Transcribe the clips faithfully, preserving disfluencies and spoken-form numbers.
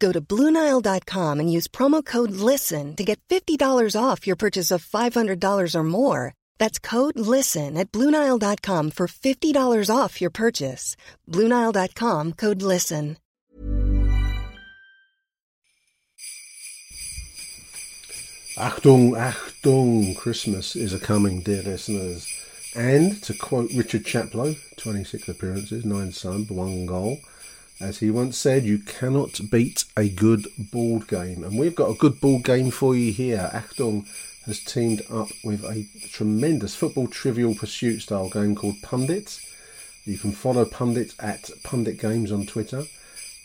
Go to Blue Nile dot com and use promo code LISTEN to get fifty dollars off your purchase of five hundred dollars or more. That's code LISTEN at Blue Nile dot com for fifty dollars off your purchase. Blue Nile dot com, code LISTEN. Achtung, Achtung, Christmas is a-coming, dear listeners. And, to quote Richard Chaplow, twenty-six appearances, nine subs, one goal, as he once said, you cannot beat a good ball game. And we've got a good ball game for you here. Achtung has teamed up with a tremendous football trivial pursuit style game called Pundit. You can follow Pundit at Pundit Games on Twitter.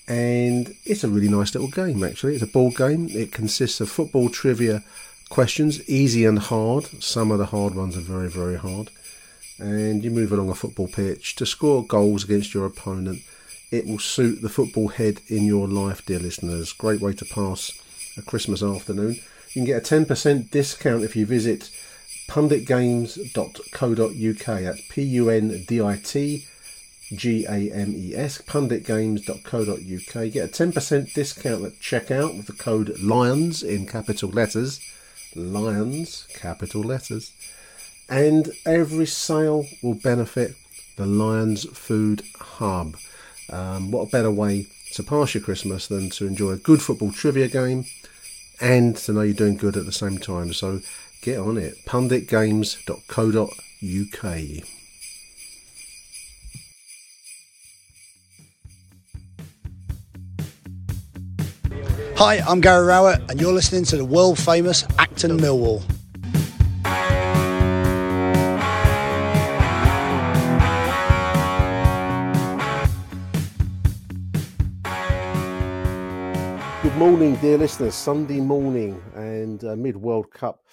And it's a really nice little game, actually. It's a ball game. It consists of football trivia questions, easy and hard. Some of the hard ones are very, very hard. And you move along a football pitch to score goals against your opponent. It will suit the football head in your life, dear listeners. Great way to pass a Christmas afternoon. You can get a ten percent discount if you visit pundit games dot co dot u k. That's P U N D I T G A M E S, pundit games dot co dot u k. Get a ten percent discount at checkout with the code LIONS in capital letters. LIONS, capital letters. And every sale will benefit the Lions Food Hub. Um, what a better way to pass your Christmas than to enjoy a good football trivia game and to know you're doing good at the same time. So get on it, pundit games dot co dot u k. Hi, I'm Gary Rowett, and you're listening to the world-famous Acton Millwall. Good morning, dear listeners. Sunday morning and uh, mid-World Cup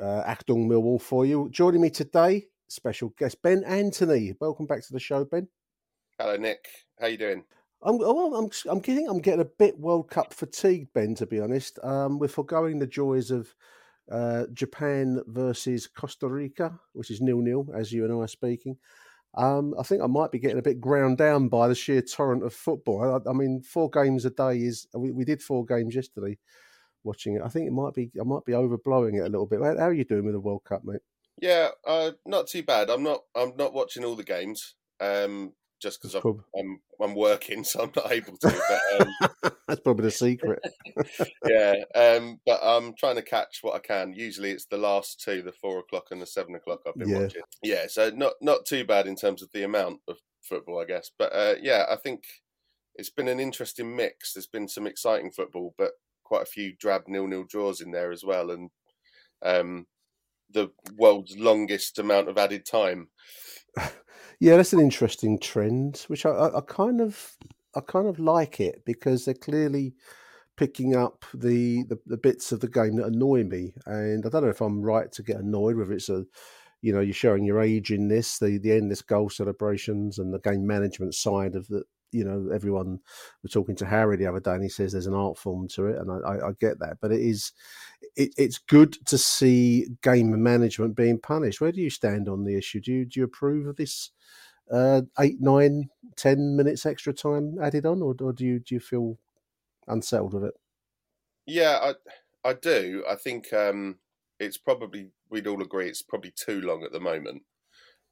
uh, Acton Millwall for you. Joining me today, special guest Ben Anthony. Welcome back to the show, Ben. Hello, Nick. How you doing? I'm, oh, I'm, I'm getting, I'm getting a bit World Cup fatigued, Ben. To be honest, um, we're foregoing the joys of uh, Japan versus Costa Rica, which is nil-nil as you and I are speaking. Um, I think I might be getting a bit ground down by the sheer torrent of football. I, I mean, four games a day is. We, we did four games yesterday, watching it. I think it might be, I might be overblowing it a little bit. How are you doing with the World Cup, mate? Yeah, uh, not too bad. I'm not, I'm not watching all the games. Um... Just because I'm, I'm I'm working, so I'm not able to. But, um, that's probably the secret. yeah, um, but I'm trying to catch what I can. Usually, it's the last two, the four o'clock and the seven o'clock. I've been yeah. watching. Yeah, so not not too bad in terms of the amount of football, I guess. But uh, yeah, I think it's been an interesting mix. There's been some exciting football, but quite a few drab nil-nil draws in there as well, and um, the world's longest amount of added time. Yeah, that's an interesting trend, which I, I, I kind of, I kind of like it because they're clearly picking up the, the, the bits of the game that annoy me, and I don't know if I'm right to get annoyed. Whether it's a, you know, you're showing your age in this, the the endless goal celebrations and the game management side of the, you know, everyone. We're talking to Harry the other day, and he says there's an art form to it, and I, I, I get that, but it is, it, it's good to see game management being punished. Where do you stand on the issue? Do you, do you approve of this? Uh, eight, nine, ten minutes extra time added on, or, or do you do you feel unsettled with it? Yeah, I I do. I think um, it's probably, we'd all agree it's probably too long at the moment.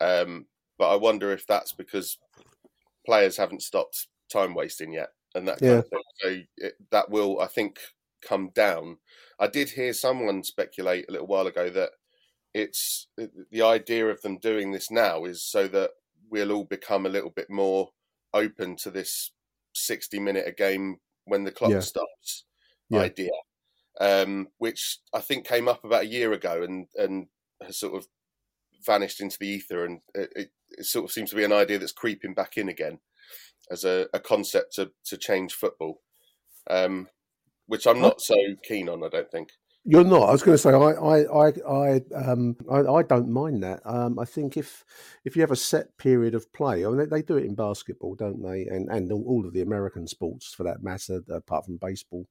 Um, but I wonder if that's because players haven't stopped time wasting yet, and that kind yeah. of thing. So it, that will, I think, come down. I did hear someone speculate a little while ago that it's the idea of them doing this now is so that we'll all become a little bit more open to this sixty minute a game when the clock yeah. stops yeah. idea, um, which I think came up about a year ago and, and has sort of vanished into the ether. And it, it sort of seems to be an idea that's creeping back in again as a, a concept to, to change football, um, which I'm not so keen on, I don't think. You're not. I was going to say, I, I, I, I, um, I, I don't mind that. Um, I think if if you have a set period of play, I mean, they, they do it in basketball, don't they? And and all of the American sports, for that matter, apart from baseball,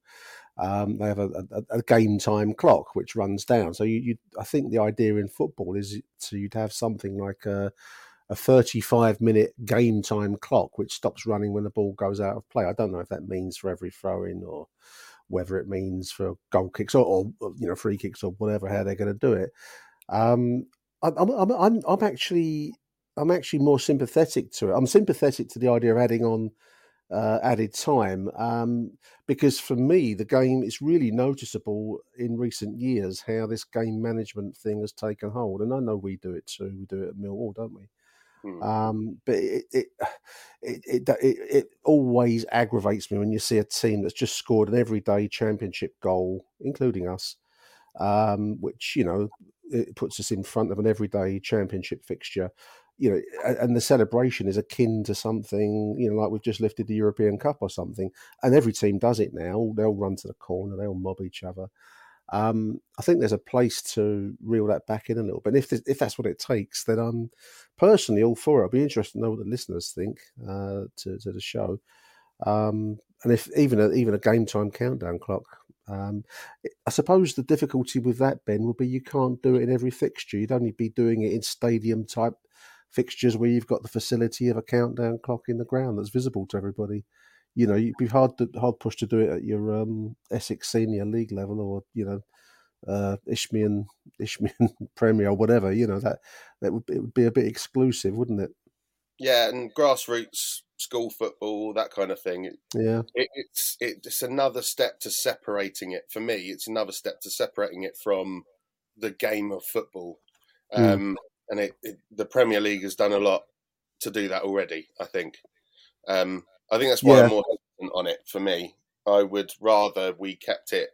um, they have a, a, a game time clock which runs down. So you, you, I think the idea in football is so you'd have something like a, a thirty-five minute game time clock which stops running when the ball goes out of play. I don't know if that means for every throw in or whether it means for goal kicks or, or you know, free kicks or whatever, how they're going to do it. Um, I'm, I'm, I'm, I'm actually, I'm actually more sympathetic to it. I'm sympathetic to the idea of adding on uh, added time um, because for me, the game is really noticeable in recent years how this game management thing has taken hold. And I know we do it too. We do it at Millwall, don't we? Um, but it it, it it it always aggravates me when you see a team that's just scored an everyday championship goal, including us, um, which, you know, it puts us in front of an everyday championship fixture, you know, and the celebration is akin to something, you know, like we've just lifted the European Cup or something. And every team does it now. They'll run to the corner, they'll mob each other. Um, I think there's a place to reel that back in a little bit. And if if that's what it takes, then I'm personally all for it. I'll be interested to know what the listeners think uh, to, to the show. Um, and if even a, even a game time countdown clock, um, I suppose the difficulty with that, Ben, will be you can't do it in every fixture. You'd only be doing it in stadium type fixtures where you've got the facility of a countdown clock in the ground that's visible to everybody. You know, you'd be hard to, hard pushed to do it at your um, Essex Senior League level, or you know, uh, Ishmian Ishmian Premier or whatever. You know, that that would it would be a bit exclusive, wouldn't it? Yeah, and grassroots school football, that kind of thing. It, yeah, it, it's it's another step to separating it for me. It's another step to separating it from the game of football, mm. um, and it, it the Premier League has done a lot to do that already. I think. Um, I think that's why yeah. I'm more hesitant on it for me. I would rather we kept it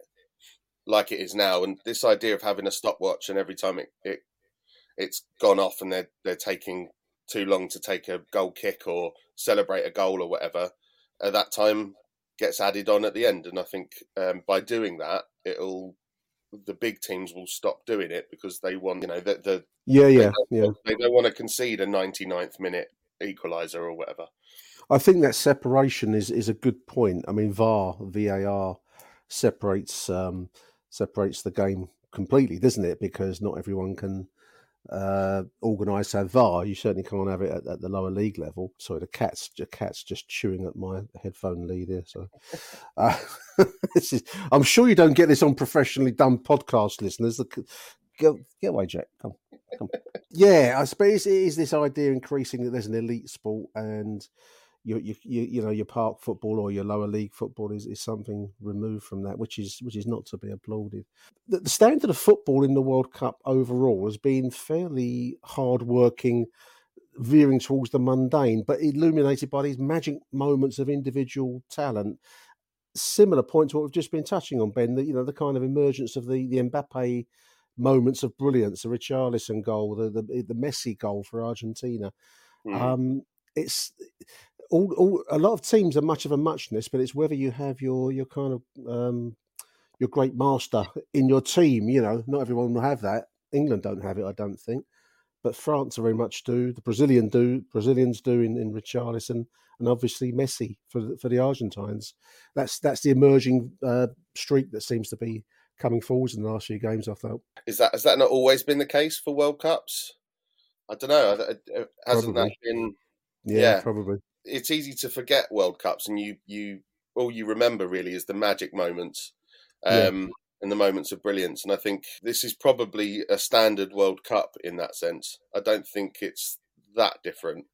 like it is now. And this idea of having a stopwatch and every time it, it, it's gone off and they're, they're taking too long to take a goal kick or celebrate a goal or whatever, uh, that time gets added on at the end. And I think um, by doing that, it'll the big teams will stop doing it because they want, you know, the, the yeah, yeah, they yeah. They don't want to concede a ninety-ninth minute equaliser or whatever. I think that separation is, is a good point. I mean, V A R, V A R separates um, separates the game completely, doesn't it? Because not everyone can uh, organise a V A R. You certainly can't have it at, at the lower league level. Sorry, the cat's the cat's just chewing at my headphone lead here. So, uh, this is, I'm sure you don't get this on professionally done podcast, listeners. The, Go, get away, Jack. Come, come. Yeah, I suppose it is this idea increasing that there's an elite sport and you, you, you, you know, your park football or your lower league football is, is something removed from that, which is which is not to be applauded. The, the standard of football in the World Cup overall has been fairly hard-working, veering towards the mundane, but illuminated by these magic moments of individual talent. Similar point to what we've just been touching on, Ben. The, you know, the kind of emergence of the the Mbappé moments of brilliance, the Richarlison goal, the the, the Messi goal for Argentina. Mm. Um, it's all, all a lot of teams are much of a muchness, but it's whether you have your your kind of um, your great master in your team. You know, not everyone will have that. England don't have it, I don't think, but France very much do. The Brazilian do Brazilians do in, in Richarlison, and obviously Messi for the, for the Argentines. That's that's the emerging uh, streak that seems to be coming forwards in the last few games, I felt. Is that has that not always been the case for World Cups? I don't know. It hasn't probably. that been? Yeah, yeah, probably. It's easy to forget World Cups, and you you all you remember really is the magic moments, um, yeah. and the moments of brilliance. And I think this is probably a standard World Cup in that sense. I don't think it's that different.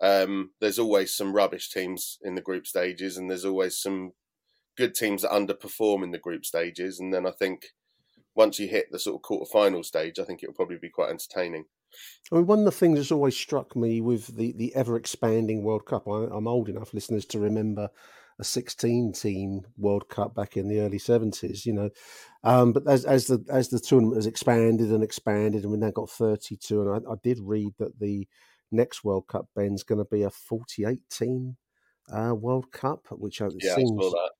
Um, there's always some rubbish teams in the group stages, and there's always some good teams that underperform in the group stages. And then I think once you hit the sort of quarter-final stage, I think it'll probably be quite entertaining. I mean, one of the things that's always struck me with the, the ever-expanding World Cup, I, I'm old enough, listeners, to remember a sixteen-team World Cup back in the early seventies, you know. Um, but as, as the as the tournament has expanded and expanded, and we now got thirty-two, and I, I did read that the next World Cup, Ben's going to be a forty-eight-team uh, World Cup, which I yeah, seems. I saw that.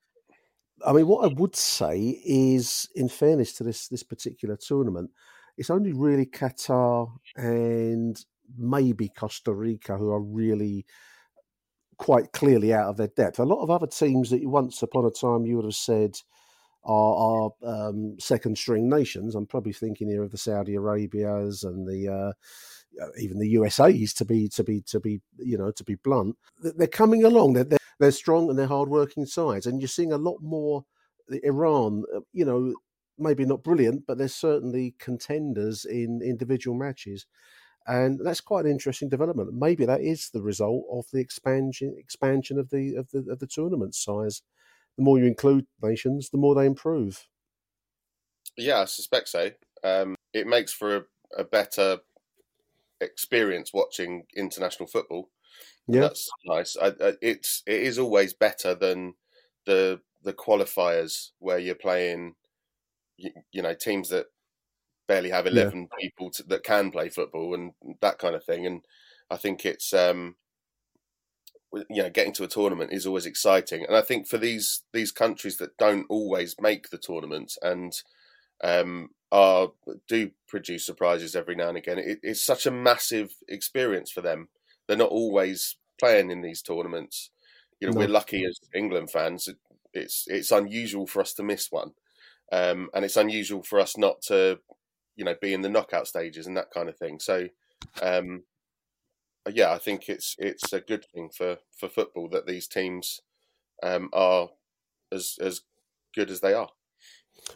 I mean, what I would say is, in fairness to this this particular tournament, it's only really Qatar and maybe Costa Rica who are really quite clearly out of their depth. A lot of other teams that you once upon a time you would have said are, are um, second-string nations. I'm probably thinking here of the Saudi Arabias and the uh, even the U S As to be to be to be you know to be blunt. They're coming along. They're, they're They're strong and they're hard-working sides. And you're seeing a lot more Iran, you know, maybe not brilliant, but they're certainly contenders in individual matches. And that's quite an interesting development. Maybe that is the result of the expansion expansion of the of the, of the tournament size. The more you include nations, the more they improve. Yeah, I suspect so. Um, it makes for a, a better experience watching international football. Yeah, that's nice. I, I, it's it is always better than the the qualifiers where you're playing, you, you know, teams that barely have eleven yeah. people to, that can play football and that kind of thing. And I think it's um, you know, getting to a tournament is always exciting. And I think for these these countries that don't always make the tournament and um, are do produce surprises every now and again, it, it's such a massive experience for them. They're not always playing in these tournaments. You know, no. We're lucky as England fans. It, it's it's unusual for us to miss one, um, and it's unusual for us not to, you know, be in the knockout stages and that kind of thing. So, um, yeah, I think it's it's a good thing for, for football that these teams um, are as as good as they are.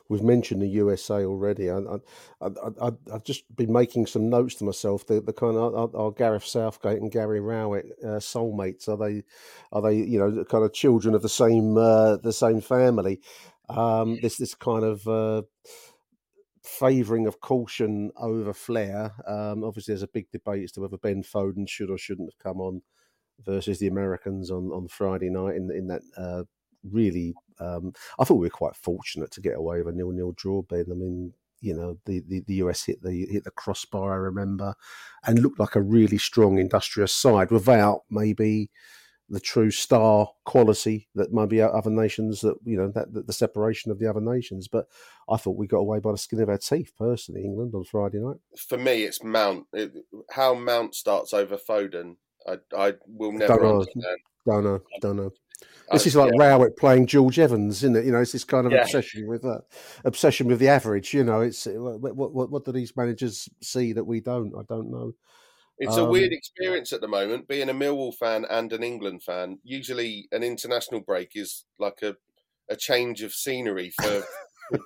We've mentioned the U S A already. I, I, I, I've just been making some notes to myself. The, the kind of are, are Gareth Southgate and Gary Rowett uh, soulmates? Are they? Are they? You know, kind of children of the same uh, the same family. Um, this this kind of uh, favouring of caution over flair. Um, obviously, there's a big debate as to whether Ben Foden should or shouldn't have come on versus the Americans on, on Friday night in in that. Uh, Really, um, I thought we were quite fortunate to get away with a nil-nil draw, Ben. I mean, you know, the, the, the U S hit the hit the crossbar, I remember, and looked like a really strong, industrious side without maybe the true star quality that maybe other nations that, you know, that, that the separation of the other nations. But I thought we got away by the skin of our teeth, personally, England, on Friday night. For me, it's Mount. It, how Mount starts over Foden, I, I will never don't understand. Don't know, don't know. This is like yeah. Rowett playing Jorge Evans, isn't it? You know, it's this kind of yeah. obsession with that, obsession with the average. You know, it's what, what what do these managers see that we don't? I don't know. It's um, a weird experience at the moment, being a Millwall fan and an England fan. Usually, an international break is like a, a change of scenery for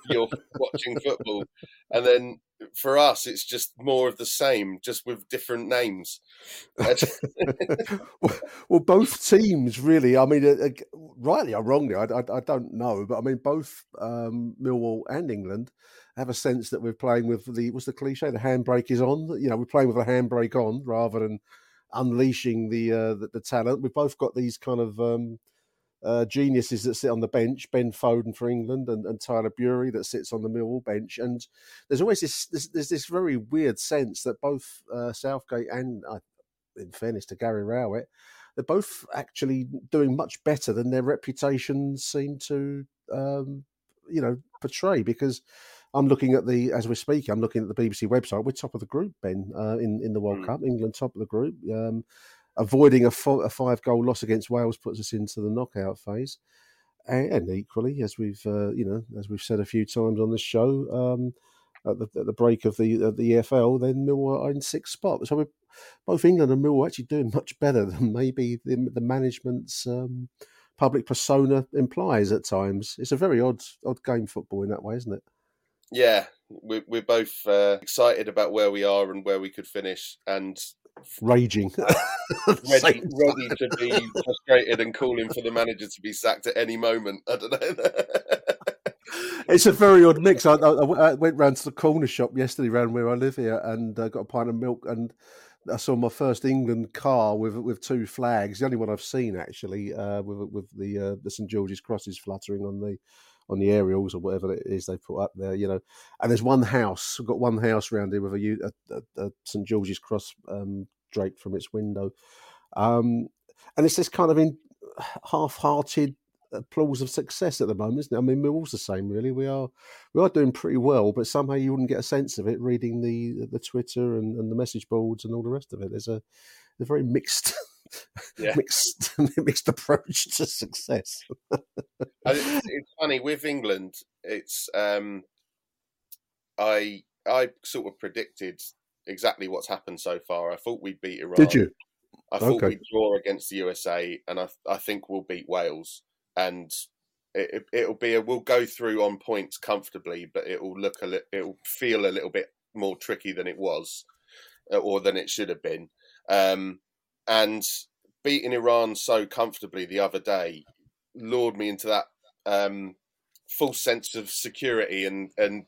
you're watching football, and then for us, it's just more of the same, just with different names. Well, both teams, really. I mean, uh, rightly or wrongly, I, I, I don't know, but I mean, both um, Millwall and England have a sense that we're playing with the what's the cliche? The handbrake is on. You know, we're playing with a handbrake on rather than unleashing the uh, the, the talent. We've both got these kind of. Um, Uh, geniuses that sit on the bench, Ben Foden for England and, and Tyler Bury that sits on the Millwall bench. And there's always this, this there's this very weird sense that both uh, Southgate and, uh, in fairness to Gary Rowett, they're both actually doing much better than their reputations seem to, um, you know, portray. Because I'm looking at the, as we're speaking, I'm looking at the B B C website. We're top of the group, Ben, uh, in, in the World mm. Cup. England top of the group. Um Avoiding a, four, a five-goal loss against Wales puts us into the knockout phase, and, and equally, as we've uh, you know, as we've said a few times on this show, um, at, the, at the break of the of the E F L, then Millwall are in sixth spot. So we're, both England and Millwall are actually doing much better than maybe the, the management's um, public persona implies at times. It's a very odd odd game football in that way, isn't it? Yeah, we're, we're both uh, excited about where we are and where we could finish, and. Raging, ready, ready to be frustrated and calling for the manager to be sacked at any moment. I don't know. It's a very odd mix. I, I, I went round to the corner shop yesterday, round where I live here, and uh, got a pint of milk and I saw my first England car with with two flags. The only one I've seen actually, uh, with with the uh, the Saint George's crosses fluttering on the on the aerials or whatever it is they put up there, you know. And there's one house. We've got one house round here with a, a, a Saint George's cross um, draped from its window, um, and it's this kind of in, half-hearted applause of success at the moment, isn't it? I mean, we're all the same, really. We are we are doing pretty well, but somehow you wouldn't get a sense of it reading the the Twitter and, and the message boards and all the rest of it. There's a, a very mixed, yeah. mixed, mixed approach to success. It's, it's funny with England. It's um, I I sort of predicted exactly what's happened so far. I thought we'd beat Iran. Did you? I thought okay. we'd draw against the U S A, and I I think we'll beat Wales. And it, it'll be a, we'll go through on points comfortably, but it'll look a li- it'll feel a little bit more tricky than it was, or than it should have been. Um, and beating Iran so comfortably the other day lured me into that um, false sense of security and and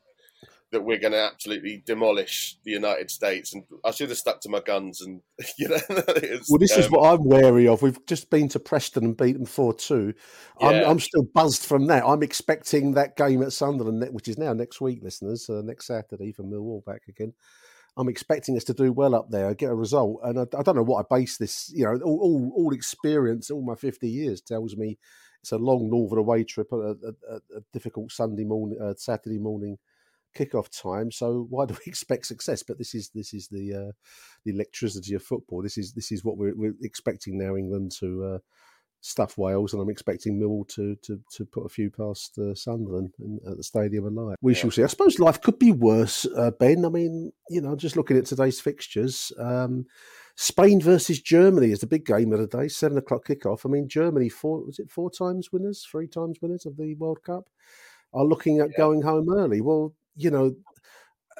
that we're going to absolutely demolish the United States. And I should have stuck to my guns. And, you know, was, well, this um, is what I'm wary of. We've just been to Preston and beaten four two. Yeah. I'm, I'm still buzzed from that. I'm expecting that game at Sunderland, which is now next week, listeners, uh, next Saturday for Millwall back again. I'm expecting us to do well up there, get a result. And I, I don't know what I base this, you know, all, all, all experience, all my fifty years tells me it's a long northern away trip, a, a, a difficult Sunday morning, uh, Saturday morning, kickoff time. So why do we expect success? But this is this is the uh, the electricity of football. This is this is what we're, we're expecting now. England to uh, stuff Wales, and I'm expecting Millwall to to to put a few past uh, Sunderland in, at the Stadium of Light. We yeah. shall see. I suppose life could be worse, uh, Ben. I mean, you know, just looking at today's fixtures, um, Spain versus Germany is the big game of the day. Seven o'clock kickoff. I mean, Germany four was it four times winners, three times winners of the World Cup, are looking at yeah. going home early. Well. You know,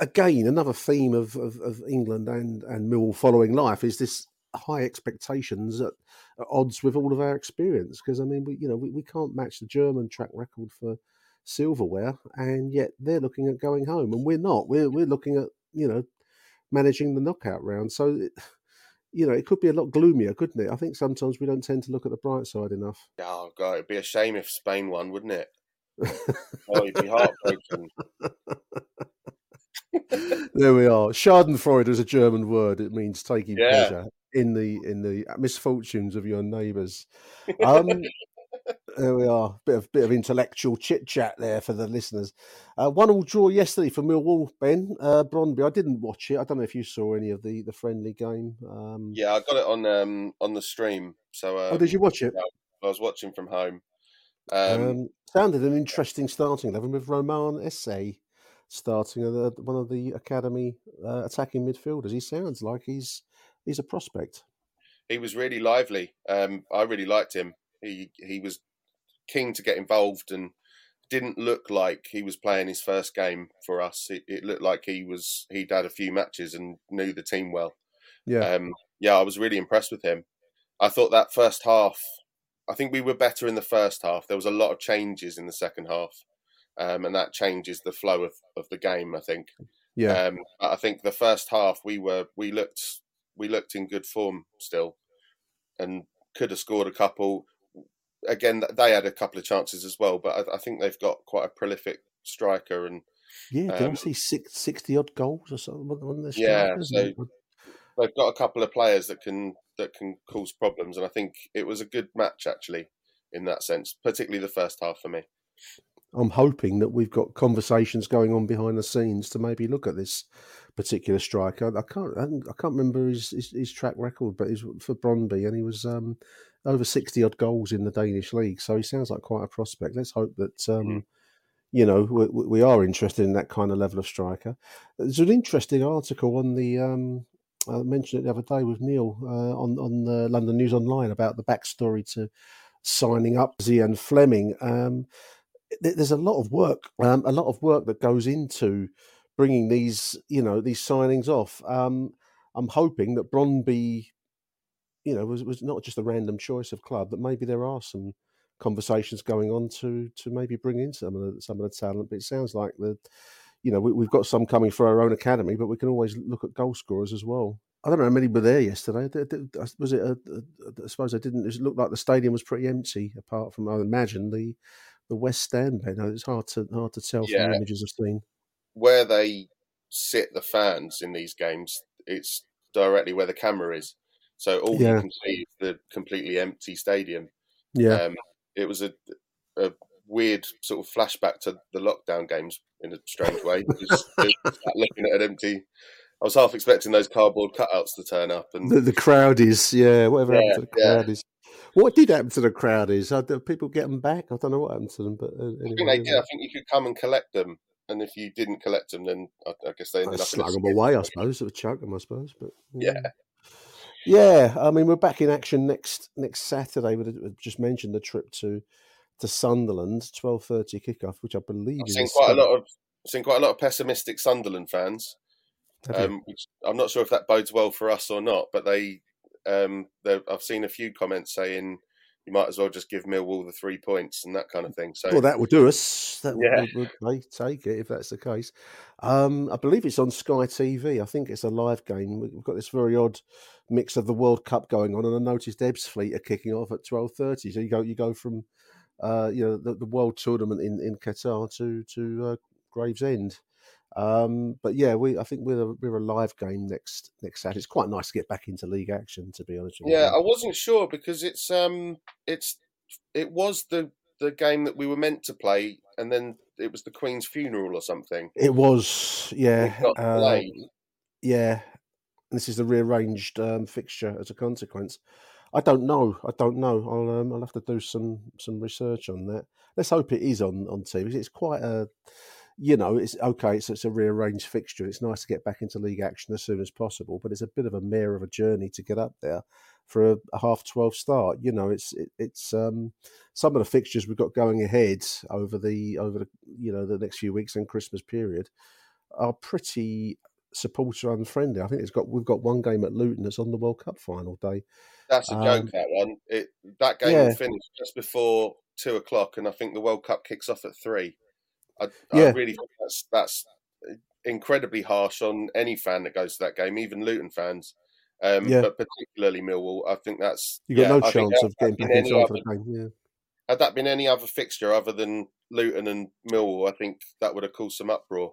again, another theme of, of, of England and, and Millwall following life is this high expectations at, at odds with all of our experience. Because, I mean, we you know, we, we can't match the German track record for silverware, and yet they're looking at going home, and we're not. We're, we're looking at, you know, managing the knockout round. So, it, you know, it could be a lot gloomier, couldn't it? I think sometimes we don't tend to look at the bright side enough. Oh, God, it'd be a shame if Spain won, wouldn't it? Oh, you'd be heartbroken. There we are. Schadenfreude is a German word. It means taking yeah. pleasure in the in the misfortunes of your neighbours. Um, there we are. Bit of bit of intellectual chit chat there for the listeners. Uh, one all draw yesterday for Millwall, Ben. Uh, Brøndby. I didn't watch it. I don't know if you saw any of the, the friendly game. Um, yeah, I got it on um, on the stream. So um, oh, did you watch it? I was watching from home. Um, um, sounded an interesting starting eleven with Romain Saïss starting uh, one of the academy uh, attacking midfielders. He sounds like he's he's a prospect. He was really lively. Um, I really liked him. He he was keen to get involved and didn't look like he was playing his first game for us. It, it looked like he was he'd had a few matches and knew the team well. Yeah, um, yeah. I was really impressed with him. I thought that first half. I think we were better in the first half. There was a lot of changes in the second half, um, and that changes the flow of, of the game, I think. Yeah. Um, I think the first half we were we looked we looked in good form still, and could have scored a couple. Again, they had a couple of chances as well, but I, I think they've got quite a prolific striker. And yeah, did um, I see six, sixty odd goals or something on this? Yeah, so it? They've got a couple of players that can. that can cause problems, and I think it was a good match actually in that sense, particularly the first half for me. I'm hoping that we've got conversations going on behind the scenes to maybe look at this particular striker. I can't I can't remember his, his, his track record, but he's for Brøndby, and he was um, over sixty-odd goals in the Danish league, so he sounds like quite a prospect. Let's hope that... Um, mm-hmm. You know, we, we are interested in that kind of level of striker. There's an interesting article on the... Um, I mentioned it the other day with Neil uh, on on uh, London News Online about the backstory to signing up Zian Fleming. Um, th- there's a lot of work, um, a lot of work that goes into bringing these, you know, these signings off. Um, I'm hoping that Brøndby, you know, was was not just a random choice of club. That maybe there are some conversations going on to to maybe bring in some of the, some of the talent. But it sounds like the You know, we, we've got some coming for our own academy, but we can always look at goal scorers as well. I don't know how many were there yesterday. Was it? A, a, I suppose I didn't. It looked like the stadium was pretty empty, apart from I imagine the the West Stand. You know, it's hard to hard to tell yeah. from the images I've seen. Where they sit the fans in these games, it's directly where the camera is, so all yeah. you can see is the completely empty stadium. Yeah, um, it was a, a weird sort of flashback to the lockdown games in a strange way. Just, just looking at an empty. I was half expecting those cardboard cutouts to turn up, and the, the crowdies, yeah, whatever yeah, happened to the yeah. crowdies. What did happen to the crowdies? Did people get them back? I don't know what happened to them, but uh, anyway, I think they did. I think you could come and collect them, and if you didn't collect them, then I, I guess they ended I up slug them away. I suppose sort of chuck them. I suppose, but yeah. yeah, yeah. I mean, we're back in action next next Saturday. We just mentioned the trip to to Sunderland, twelve thirty kickoff, which I believe I've is seen quite a lot of I've seen quite a lot of pessimistic Sunderland fans. Um, which I'm not sure if that bodes well for us or not, but they, um, I've seen a few comments saying you might as well just give Millwall the three points and that kind of thing. So, well, that will do us. That yeah. would, would take it if that's the case. Um, I believe it's on Sky T V. I think it's a live game. We've got this very odd mix of the World Cup going on, and I noticed Ebbsfleet are kicking off at twelve thirty. So you go, you go from, uh, you know, the, the World Tournament in, in Qatar to to uh, Gravesend. Um, but yeah, we I think we're a, we're a live game next next Saturday. It's quite nice to get back into league action, to be honest with you. Yeah, I wasn't sure because it's um it's it was the, the game that we were meant to play, and then it was the Queen's funeral or something. It was, yeah, uh, yeah. This is the rearranged um, fixture as a consequence. I don't know. I don't know. I'll um, I'll have to do some some research on that. Let's hope it is on on T V. It's quite a You know, it's okay, so it's a rearranged fixture. It's nice to get back into league action as soon as possible, but it's a bit of a mare of a journey to get up there for a, a half twelve start. You know, it's it, it's um, some of the fixtures we've got going ahead over the over the you know the next few weeks and Christmas period are pretty supporter unfriendly. I think it's got we've got one game at Luton that's on the World Cup final day. That's a um, joke. That one, it, that game yeah. will finish just before two o'clock, and I think the World Cup kicks off at three. I, yeah. I really think that's, that's incredibly harsh on any fan that goes to that game, even Luton fans, um, yeah. but particularly Millwall. I think that's... You've got yeah, no I chance of getting back inside for the game, yeah. Had that been any other fixture other than Luton and Millwall, I think that would have caused some uproar.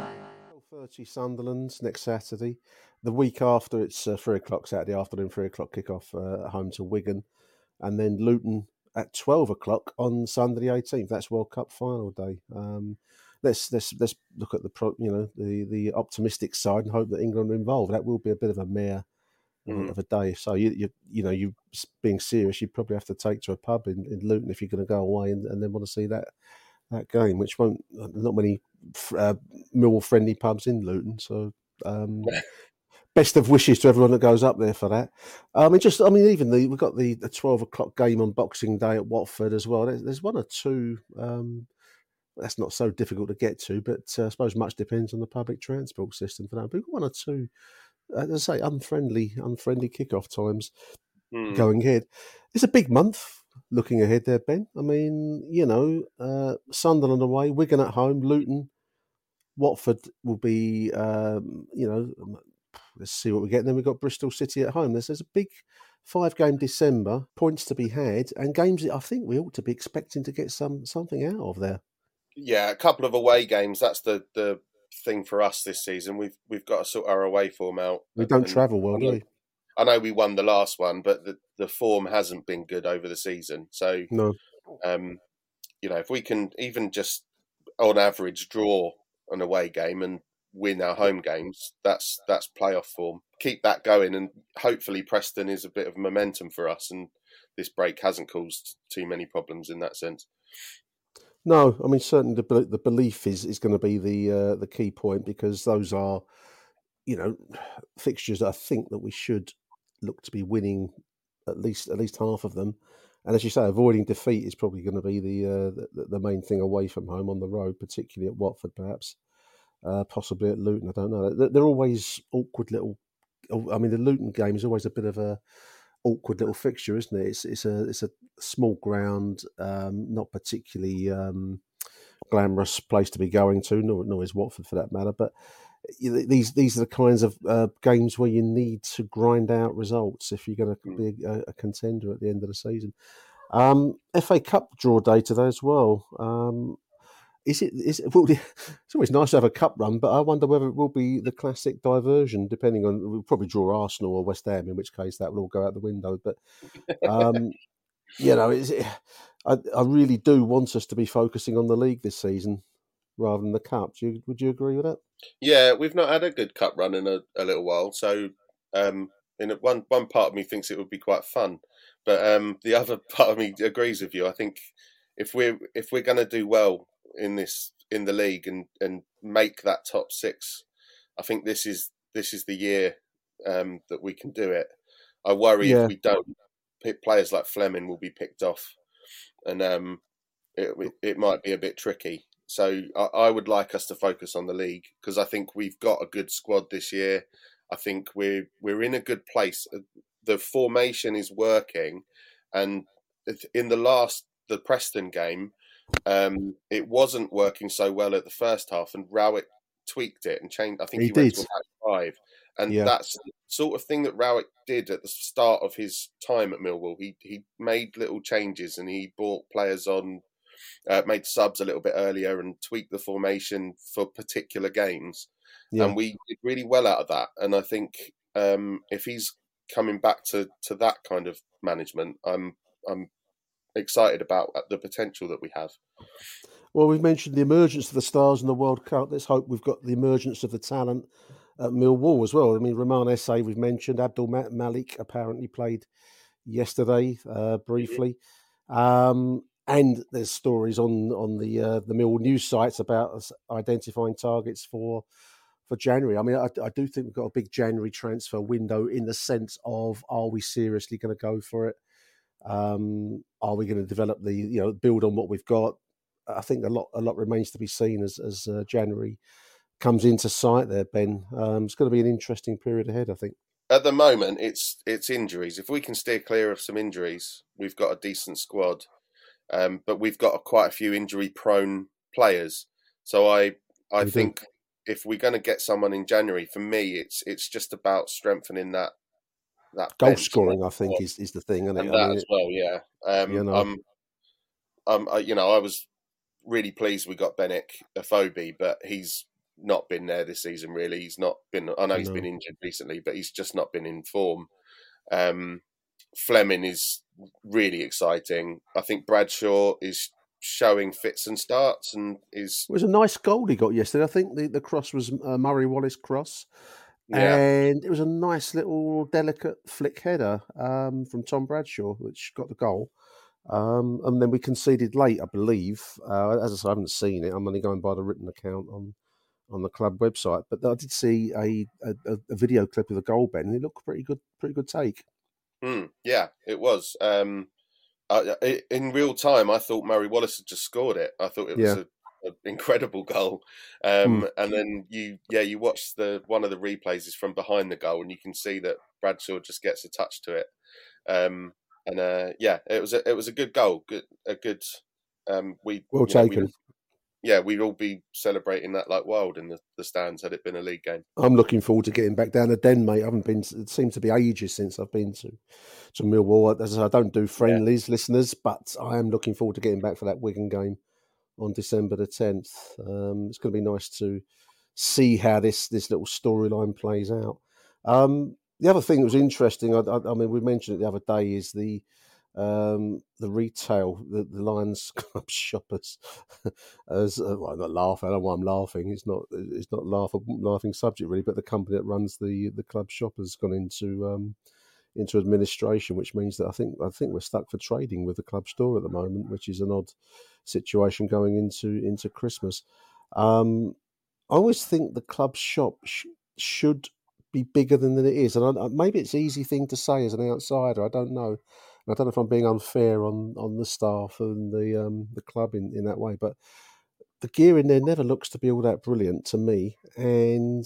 Sunderland next Saturday. The week after, it's uh, three o'clock Saturday afternoon, three o'clock kickoff uh, at home to Wigan, and then Luton at twelve o'clock on Sunday the eighteenth. That's World Cup final day. Um, let's let's let's look at the pro, you know the, the optimistic side and hope that England are involved. That will be a bit of a mare mm. of a day. So you you you know you being serious, you probably have to take to a pub in, in Luton if you're going to go away and, and then want to see that that game, which won't not many. Uh, Millwall friendly pubs in Luton, so um, best of wishes to everyone that goes up there for that. I mean, just I mean, even the we've got the, the twelve o'clock game on Boxing Day at Watford as well. There's, there's one or two um, that's not so difficult to get to, but uh, I suppose much depends on the public transport system for that. But we've got one or two, as I say, unfriendly, unfriendly kickoff times mm. going ahead. It's a big month. looking ahead there, Ben. I mean, you know, uh, Sunderland away, Wigan at home, Luton, Watford will be, um, you know, let's see what we get. And then we've got Bristol City at home. There's, there's a big five-game December, points to be had, and games that I think we ought to be expecting to get some something out of there. Yeah, a couple of away games. That's the, the thing for us this season. We've we've got to sort our away form out. We don't and, travel well, I know, do we? I know we won the last one, but the, the form hasn't been good over the season. So, no. um, you know, if we can even just, on average, draw an away game and win our home games, that's that's playoff form. Keep that going, and hopefully Preston is a bit of momentum for us, and this break hasn't caused too many problems in that sense. No, I mean, certainly the, the belief is, is going to be the uh, the key point, because those are, you know, fixtures that I think that we should look to be winning at least at least half of them. And as you say, avoiding defeat is probably going to be the uh, the, the main thing away from home on the road, particularly at Watford, perhaps, uh, possibly at Luton. I don't know. They're always awkward little. I mean, the Luton game is always a bit of a awkward little fixture, isn't it? It's it's a it's a small ground, um, not particularly um, glamorous place to be going to, nor nor is Watford for that matter, but. These these are the kinds of uh, games where you need to grind out results if you're going to be a, a contender at the end of the season. Um, F A Cup draw day today as well. Um, is it? Is it? Well, it's always nice to have a cup run, but I wonder whether it will be the classic diversion. Depending on, we'll probably draw Arsenal or West Ham, in which case that will all go out the window. But um, you know, is it, I, I really do want us to be focusing on the league this season rather than the cup. Do you, would you agree with that? Yeah, we've not had a good cup run in a, a little while. So, um, in a, one one part of me thinks it would be quite fun, but um, the other part of me agrees with you. I think if we're if we're going to do well in this in the league and, and make that top six, I think this is this is the year um, that we can do it. I worry yeah. if we don't, players like Fleming will be picked off, and um, it it might be a bit tricky. So I would like us to focus on the league, because I think we've got a good squad this year. I think we're we're in a good place. The formation is working, and in the last the Preston game, um, it wasn't working so well at the first half, and Rowett tweaked it and changed. I think he, he went did. to a back five, and yeah. that's the sort of thing that Rowett did at the start of his time at Millwall. He he made little changes, and he brought players on. Uh, made subs a little bit earlier and tweaked the formation for particular games. Yeah. And we did really well out of that. And I think um, if he's coming back to, to that kind of management, I'm I'm excited about the potential that we have. Well, we've mentioned the emergence of the stars in the World Cup. Let's hope we've got the emergence of the talent at Millwall as well. I mean, Romain Saïss, we've mentioned. Abdul Malik apparently played yesterday uh, briefly. Um And there's stories on on the uh, the Millwall news sites about us identifying targets for for January. I mean, I, I do think we've got a big January transfer window in the sense of: are we seriously going to go for it? Um, are we going to develop the you know build on what we've got? I think a lot a lot remains to be seen as as uh, January comes into sight. There, Ben, um, it's going to be an interesting period ahead, I think. At the moment, it's it's injuries. If we can steer clear of some injuries, we've got a decent squad. Um, but we've got quite a few injury-prone players, so I I we think do. if we're going to get someone in January, for me, it's it's just about strengthening that that goal scoring. I think is, is the thing, isn't and it? that I mean, as well. Yeah, um, you know, um, um, I, you know, I was really pleased we got Benik Afobe, but he's not been there this season. Really, he's not been. I know he's no. been injured recently, but he's just not been in form. Um, Fleming is really exciting. I think Bradshaw is showing fits and starts, and is it was a nice goal he got yesterday. I think the, the cross was uh, Murray Wallace cross, yeah. and it was a nice little delicate flick header um, from Tom Bradshaw, which got the goal. Um, and then we conceded late, I believe. Uh, as I said, I haven't seen it. I'm only going by the written account on on the club website, but I did see a a, a video clip of the goal, Ben, and it looked pretty good. Pretty good take. Mm, yeah, it was. Um, I, in real time, I thought Murray Wallace had just scored it. I thought it was an yeah. incredible goal. Um, mm. And then you, yeah, you watch the one of the replays is from behind the goal, and you can see that Bradshaw just gets a touch to it. Um, And uh, yeah, it was a, it was a good goal, good, a good. Um, we well taken. Know, we, yeah, we'd all be celebrating that like wild in the, the stands had it been a league game. I'm looking forward to getting back down to Den, mate. I haven't been. It seems to be ages since I've been to to Millwall. As I don't do friendlies, yeah. listeners, but I am looking forward to getting back for that Wigan game on December the tenth. Um, it's going to be nice to see how this this little storyline plays out. Um, the other thing that was interesting, I, I, I mean, we mentioned it the other day, is the um, the retail, the, the Lions Club shoppers. As uh, well, I'm not laughing. I don't know why I'm laughing. It's not it's not laugh laughing subject really, but the company that runs the the club shoppers gone into um, into administration, which means that I think I think we're stuck for trading with the club store at the moment, which is an odd situation going into into Christmas. Um, I always think the club shop sh- should be bigger than it is. And I, maybe it's an easy thing to say as an outsider. I don't know. And I don't know if I'm being unfair on, on the staff and the um, the club in, in that way. But the gear in there never looks to be all that brilliant to me. And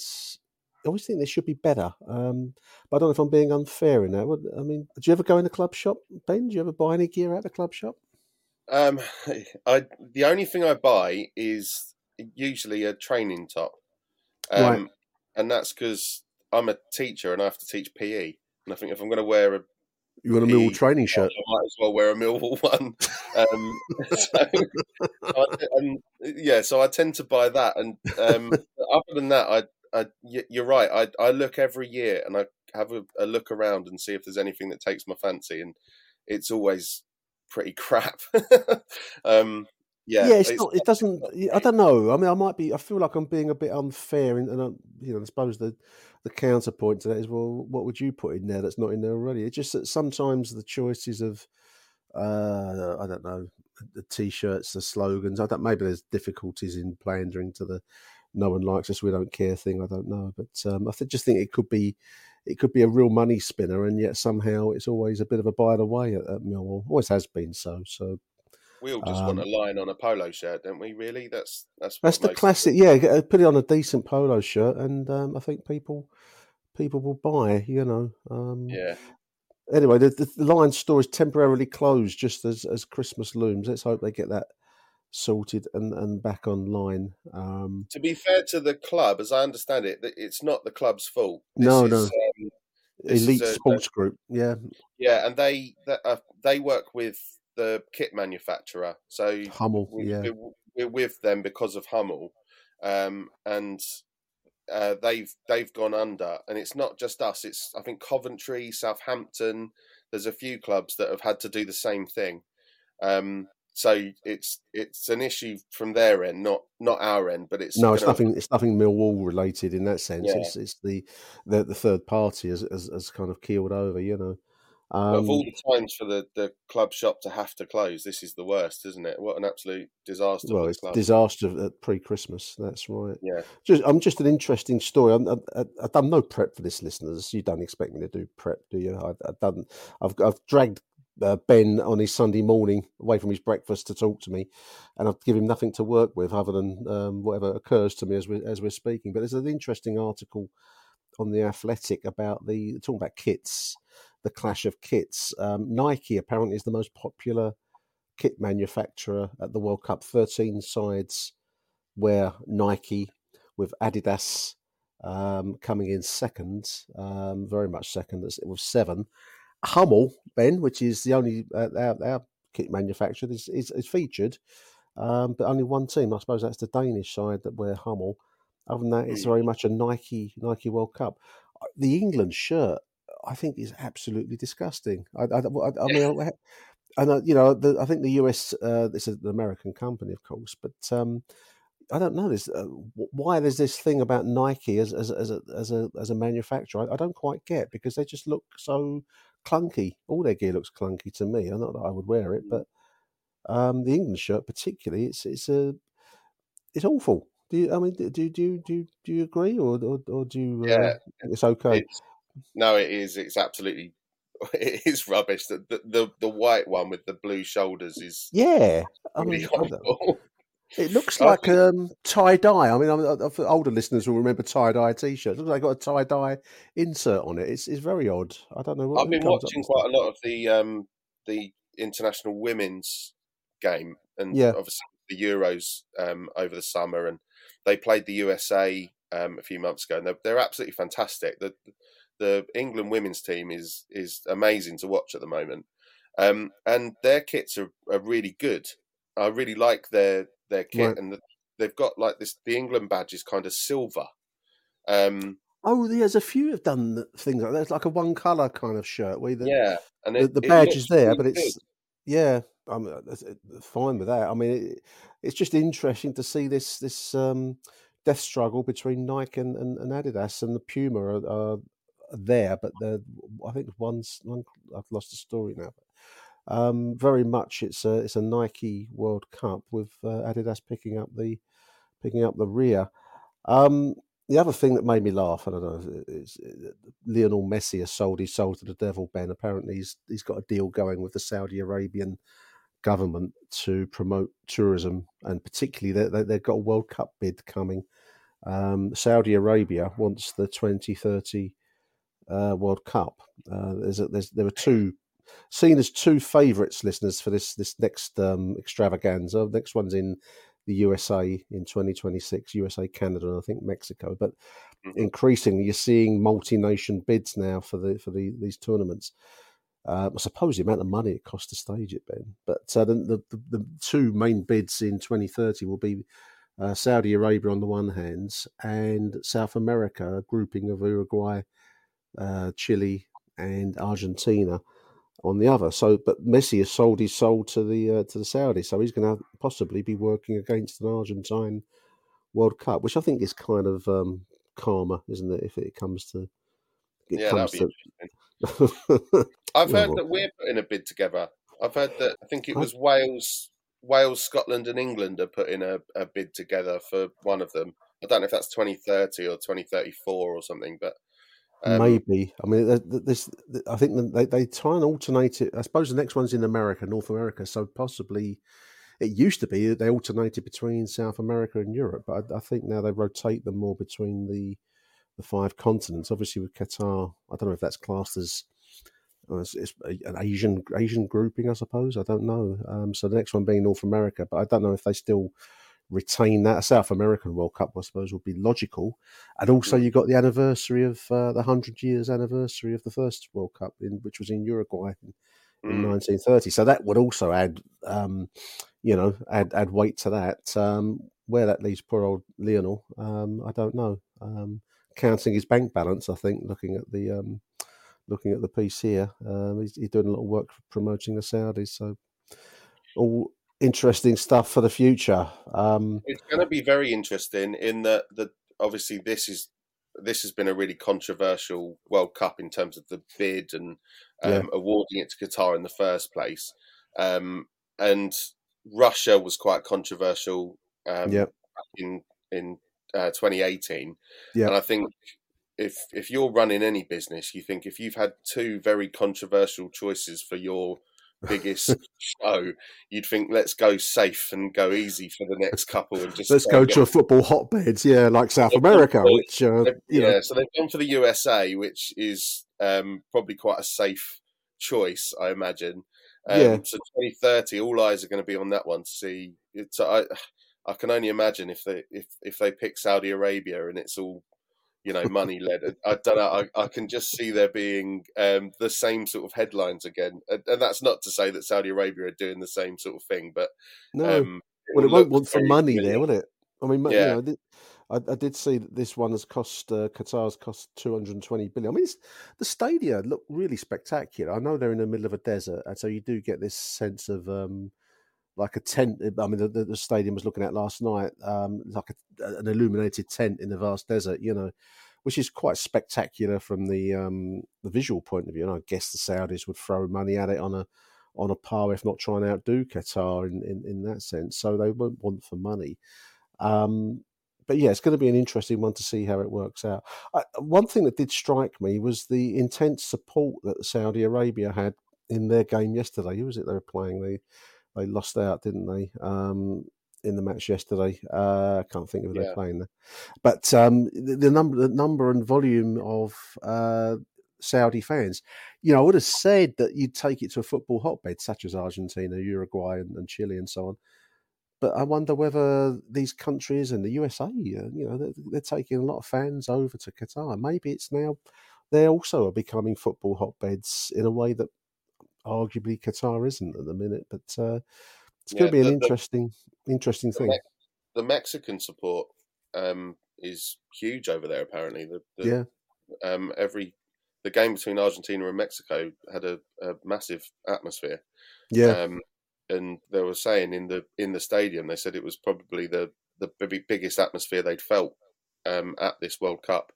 I always think they should be better. Um, but I don't know if I'm being unfair in that. I mean, do you ever go in the club shop, Ben? Do you ever buy any gear at the club shop? Um, I the only thing I buy is usually a training top. Um, right. And that's because I'm a teacher and I have to teach P E. And I think if I'm going to wear a... You want a Millwall training shirt? I might as well wear a Millwall one. Um, so, I, and, yeah, so I tend to buy that. And um, other than that, I, I, you're right. I, I look every year and I have a, a look around and see if there's anything that takes my fancy. And it's always pretty crap. um Yeah, yeah it's it's not, it doesn't. I don't know. I mean, I might be. I feel like I'm being a bit unfair, and, and I, you know, I suppose the, the counterpoint to that is, well, what would you put in there that's not in there already? It's just that sometimes the choices of, uh, I don't know, the t-shirts, the slogans. I don't. Maybe there's difficulties in pandering to the "no one likes us, we don't care" thing. I don't know, but um, I th- just think it could be, it could be a real money spinner, and yet somehow it's always a bit of a by the way at, at Millwall. Always has been so. So. We all just um, want a line on a polo shirt, don't we? Really, that's that's that's the classic. People. Yeah, put it on a decent polo shirt, and um, I think people people will buy. You know. Um, yeah. Anyway, the, the Lions store is temporarily closed just as, as Christmas looms. Let's hope they get that sorted and, and back online. Um, to be fair to the club, as I understand it, it's not the club's fault. This no, is, no. Um, Elite a, Sports a, Group. Yeah. Yeah, and they they work with the kit manufacturer, so Hummel, we're, yeah. we're with them because of Hummel, um, and uh, they've they've gone under, and it's not just us. It's I think Coventry, Southampton. There's a few clubs that have had to do the same thing, um, so it's it's an issue from their end, not not our end. But it's no, it's nothing. Of... It's nothing Millwall related in that sense. Yeah. It's it's the, the the third party has has, has kind of keeled over, you know. Um, of all the times for the, the club shop to have to close, this is the worst, isn't it? What an absolute disaster! Well, it's disaster at pre-Christmas. That's right. Yeah, just, I'm just an interesting story. I'm, I, I've done no prep for this, listeners. You don't expect me to do prep, do you? I, I've done. I've I've dragged uh, Ben on his Sunday morning away from his breakfast to talk to me, and I've given him nothing to work with other than um, whatever occurs to me as we as we're speaking. But there's an interesting article on The Athletic about the talking about kits. The clash of kits. Um, Nike apparently is the most popular kit manufacturer at the World Cup. thirteen sides wear Nike, with Adidas um, coming in second, um, very much second, with seven. Hummel, Ben, which is the only uh, our, our kit manufacturer, is, is, is featured, um, but only one team. I suppose that's the Danish side that wear Hummel. Other than that, it's very much a Nike Nike World Cup. The England shirt, I think, is absolutely disgusting. I, I, I, I mean, I, I, you know, the, I think the U S, uh, it's an American company, of course, but um, I don't know this. Uh, why there's this thing about Nike as as as a as a, as a manufacturer? I, I don't quite get, because they just look so clunky. All their gear looks clunky to me. Not that I would wear it, but um, the England shirt particularly, it's it's a it's awful. Do you? I mean, do do do do you agree, or or, or do you? Yeah, uh, it's okay. It's- No, it is. It's absolutely. It is rubbish. The the, the white one with the blue shoulders is. Yeah, I mean, it looks like um, tie dye. I mean, I mean, for older listeners will remember tie dye t-shirts. It looks like got a tie dye insert on it. It's it's very odd. I don't know. What, I've been watching quite a lot of the um, the international women's game and yeah. obviously the Euros um, over the summer, and they played the U S A um, a few months ago, and they're, they're absolutely fantastic. The the England women's team is is amazing to watch at the moment, um, and their kits are, are really good. I really like their their kit, right. and the, they've got like this. The England badge is kind of silver. Um, oh, yeah, there's a few have done things like that. It's like a one colour kind of shirt. Where the, yeah, and it, the, the badge is there, really but it's good. yeah. I'm fine with that. I mean, it, it's just interesting to see this this um, death struggle between Nike and, and, and Adidas, and the Puma are, are there, but I think one's one, I've lost the story now. Um, very much, it's a it's a Nike World Cup with uh, Adidas picking up the picking up the rear. Um, the other thing that made me laugh, I don't know, is Lionel Messi has sold his soul to the devil. Ben, apparently, he's he's got a deal going with the Saudi Arabian government to promote tourism, and particularly they, they, they've got a World Cup bid coming. Um, Saudi Arabia wants the twenty thirty uh, World Cup. Uh, there's a, there's, there were two seen as two favourites, listeners, for this this next um, extravaganza. Next one's in the U S A in twenty twenty-six, U S A, Canada, and I think Mexico. But increasingly, you're seeing multi-nation bids now for the for the, these tournaments. Uh, I suppose the amount of money it costs to stage it, Ben. But uh, the, the the two main bids in twenty thirty will be uh, Saudi Arabia on the one hand, and South America, a grouping of Uruguay, uh, Chile, and Argentina on the other. So, but Messi has sold his soul to the uh, to the Saudis, so he's going to possibly be working against an Argentine World Cup, which I think is kind of um, karma, isn't it? If it comes to it yeah, comes that'd be to... interesting. I've heard that we're putting a bid together. I've heard that, I think it was Wales, Wales, Scotland and England are putting a, a bid together for one of them. I don't know if that's twenty thirty or twenty thirty-four or something, but... Um, Maybe. I mean, this. I think they, they try and alternate it. I suppose the next one's in America, North America, so possibly... It used to be that they alternated between South America and Europe, but I, I think now they rotate them more between the the five continents. Obviously with Qatar, I don't know if that's classed as... It's, it's an Asian Asian grouping, I suppose. I don't know. Um, so the next one being North America, but I don't know if they still retain that. A South American World Cup, I suppose, would be logical. And also you got the anniversary of uh, the hundred years anniversary of the first World Cup, in, which was in Uruguay in, in mm. nineteen thirty. So that would also add, um, you know, add add weight to that. Um, where that leaves poor old Lionel, um, I don't know. Um, counting his bank balance, I think, looking at the... Um, Looking at the piece here, um, he's, he's doing a lot of work for promoting the Saudis. So, all interesting stuff for the future. Um, it's going to be very interesting. In that, the obviously this is this has been a really controversial World Cup in terms of the bid and um, yeah. awarding it to Qatar in the first place. Um, and Russia was quite controversial um, yeah. in in uh, twenty eighteen, yeah. and I think. If if you're running any business, you think if you've had two very controversial choices for your biggest show, you'd think let's go safe and go easy for the next couple and just let's go to a football hotbed, yeah, like South America, which uh, you know. Yeah, so they've gone for the U S A, which is um, probably quite a safe choice, I imagine. Um, yeah. So twenty thirty, all eyes are going to be on that one to see. It's I I can only imagine if they if if they pick Saudi Arabia and it's all. You know, money led. I don't know. I, I can just see there being um, the same sort of headlines again, and, and that's not to say that Saudi Arabia are doing the same sort of thing, but no. Um, well, it won't want some money there, will it? I mean, yeah. You know, I, I did see that this one has cost uh, Qatar's cost two hundred twenty billion. I mean, it's, the stadia look really spectacular. I know they're in the middle of a desert, and so you do get this sense of. Um, Like a tent, I mean, the, the stadium was looking at last night, um, like a, an illuminated tent in the vast desert, you know, which is quite spectacular from the um, the visual point of view. And I guess the Saudis would throw money at it on a on a par, if not trying to outdo Qatar in, in, in that sense. So they won't want for money. Um, but yeah, it's going to be an interesting one to see how it works out. I, one thing that did strike me was the intense support that Saudi Arabia had in their game yesterday. Who was it they were playing? The They lost out, didn't they, um, in the match yesterday? I uh, can't think of who yeah. they're playing there. But um, the, the number the number and volume of uh, Saudi fans. You know, I would have said that you'd take it to a football hotbed, such as Argentina, Uruguay, and, and Chile, and so on. But I wonder whether these countries and the U S A, you know, they're, they're taking a lot of fans over to Qatar. Maybe it's now they also are becoming football hotbeds in a way that arguably Qatar isn't at the minute. But uh, it's yeah, going to be an the, interesting, the, interesting the thing. Me- the Mexican support um, is huge over there. Apparently, the, the, yeah, um, every. The game between Argentina and Mexico had a, a massive atmosphere. Yeah. Um, and they were saying in the in the stadium, they said it was probably the, the big, biggest atmosphere they'd felt um, at this World Cup.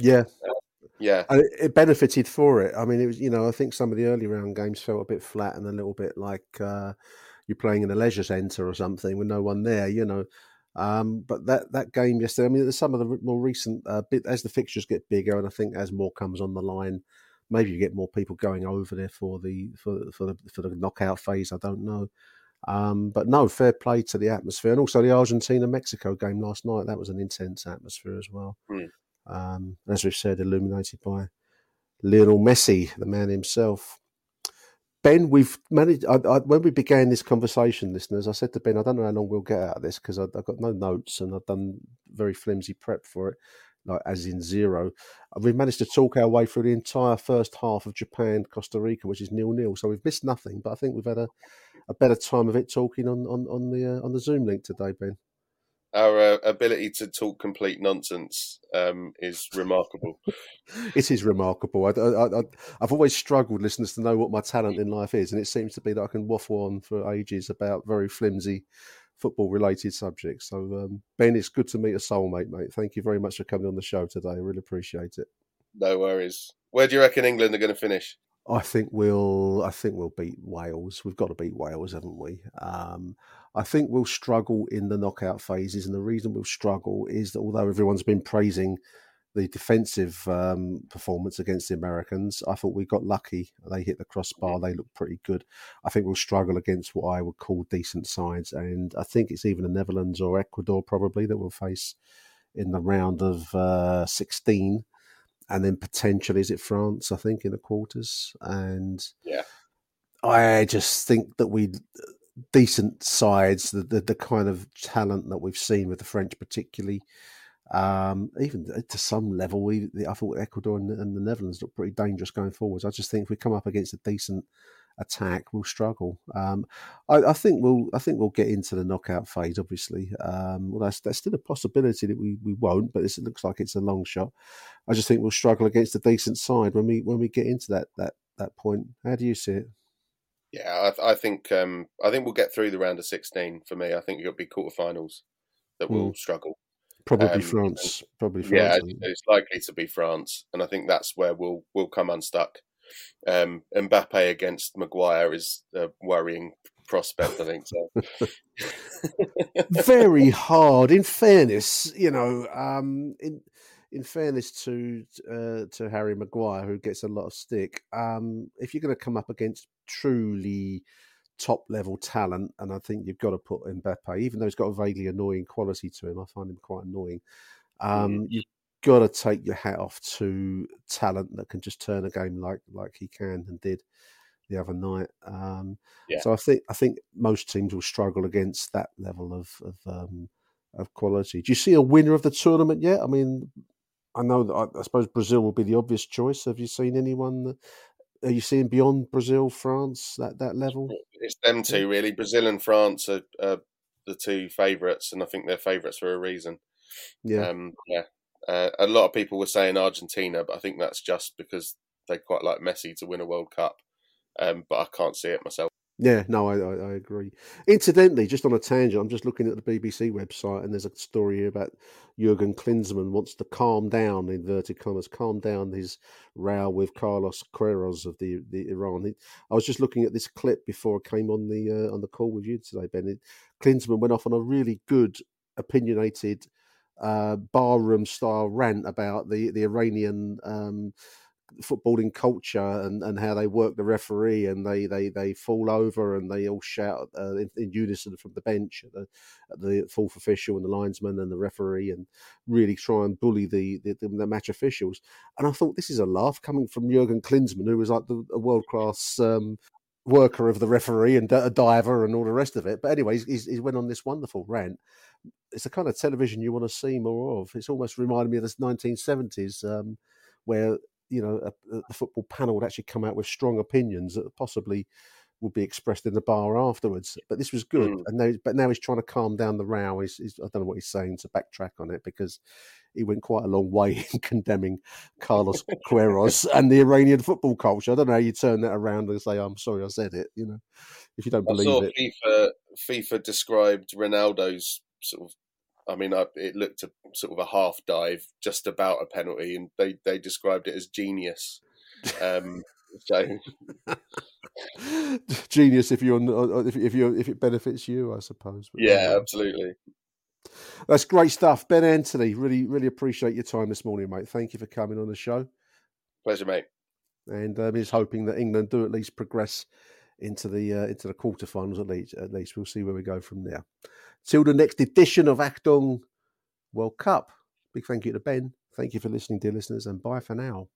Yeah. Uh, yeah. And it benefited for it. I mean, it was, you know, I think some of the early round games felt a bit flat and a little bit like uh, you're playing in a leisure centre or something with no one there, you know. Um, but that, that game yesterday, I mean, some of the more recent, uh, bit, as the fixtures get bigger, and I think as more comes on the line, maybe you get more people going over there for the for for the, for the knockout phase. I don't know, um, but no, fair play to the atmosphere, and also the Argentina-Mexico game last night. That was an intense atmosphere as well. Mm. Um, as we've said, illuminated by Lionel Messi, the man himself. Ben, we've managed. I, I, when we began this conversation, listeners, I said to Ben, I don't know how long we'll get out of this because I've got no notes and I've done very flimsy prep for it, like as in zero. We've managed to talk our way through the entire first half of Japan, Costa Rica, which is nil-nil. So we've missed nothing, but I think we've had a, a better time of it talking on on on the uh, on the Zoom link today, Ben. Our uh, ability to talk complete nonsense um, is remarkable. It is remarkable. I, I, I, I've always struggled, listeners, to know what my talent in life is, and it seems to be that I can waffle on for ages about very flimsy football-related subjects. So, um, Ben, it's good to meet a soulmate, mate. Thank you very much for coming on the show today. I really appreciate it. No worries. Where do you reckon England are going to finish? I think we'll. I think we'll beat Wales. We've got to beat Wales, haven't we? Um, I think we'll struggle in the knockout phases, and the reason we'll struggle is that although everyone's been praising the defensive um, performance against the Americans, I thought we got lucky. They hit the crossbar. They looked pretty good. I think we'll struggle against what I would call decent sides, and I think it's even the Netherlands or Ecuador probably that we'll face in the round of uh, sixteen. And then potentially, is it France, I think, in the quarters? And yeah, I just think that we, decent sides, the, the, the kind of talent that we've seen with the French particularly, um, even to some level, we, I thought Ecuador and, and the Netherlands looked pretty dangerous going forwards. I just think if we come up against a decent attack, we'll struggle. Um, I, I think we'll I think we'll get into the knockout phase, obviously. Um, well, that's, that's still a possibility that we, we won't, but it's, it looks like it's a long shot. I just think we'll struggle against a decent side when we when we get into that that, that point. How do you see it? Yeah, I, I think um, I think we'll get through the round of sixteen. For me, I think it'll be quarterfinals that will mm. struggle. Probably um, France. And, Probably France. Yeah, it's, it's likely to be France, and I think that's where we'll we'll come unstuck. Um, Mbappé against Maguire is a worrying prospect, I think. So. Very hard. In fairness, you know, um, in in fairness to uh, to Harry Maguire, who gets a lot of stick, um, if you're going to come up against truly top level talent, and I think you've got to put Mbappé, even though he's got a vaguely annoying quality to him, I find him quite annoying. Um, yeah. Got to take your hat off to talent that can just turn a game like like he can and did the other night. Um, yeah. So I think I think most teams will struggle against that level of of, um, of quality. Do you see a winner of the tournament yet? I mean, I know that I, I suppose Brazil will be the obvious choice. Have you seen anyone? That, are you seeing beyond Brazil, France that that level? It's them two really. Brazil and France are, are the two favourites, and I think they're favourites for a reason. Yeah, um, yeah. Uh, a lot of people were saying Argentina, but I think that's just because they quite like Messi to win a World Cup. Um, but I can't see it myself. Yeah, no, I, I, I agree. Incidentally, just on a tangent, I'm just looking at the B B C website and there's a story here about Jürgen Klinsmann wants to calm down, inverted commas, calm down his row with Carlos Queiroz of the, the Iran. I was just looking at this clip before I came on the uh, on the call with you today, Ben. Klinsmann went off on a really good, opinionated, Uh, barroom style rant about the the Iranian um, footballing culture and, and how they work the referee, and they, they, they fall over and they all shout uh, in, in unison from the bench at the, at the fourth official and the linesman and the referee, and really try and bully the, the, the match officials. And I thought, this is a laugh coming from Jürgen Klinsmann, who was like the, a world-class um, worker of the referee and a diver and all the rest of it. But anyway, he's, he went on this wonderful rant. It's the kind of television you want to see more of. It's almost reminded me of the nineteen seventies um, where, you know, the football panel would actually come out with strong opinions that possibly would be expressed in the bar afterwards. But this was good. Mm. And now, but now he's trying to calm down the row. He's, he's, I don't know what he's saying to backtrack on it, because he went quite a long way in condemning Carlos Queiroz and the Iranian football culture. I don't know how you turn that around and say, I'm sorry I said it, you know, if you don't believe I saw it. FIFA, FIFA described Ronaldo's sort of, I mean, I, it looked a sort of a half dive, just about a penalty, and they, they described it as genius. Um, so genius if you're if if you if it benefits you, I suppose. But yeah, absolutely. That's great stuff, Ben Anthony. Really, really appreciate your time this morning, mate. Thank you for coming on the show. Pleasure, mate. And um, he's hoping that England do at least progress into the uh, into the quarterfinals at least. At least we'll see where we go from there. Till the next edition of Achtung World Cup. Big thank you to Ben. Thank you for listening, dear listeners, and bye for now.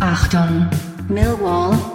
Achtung Millwall.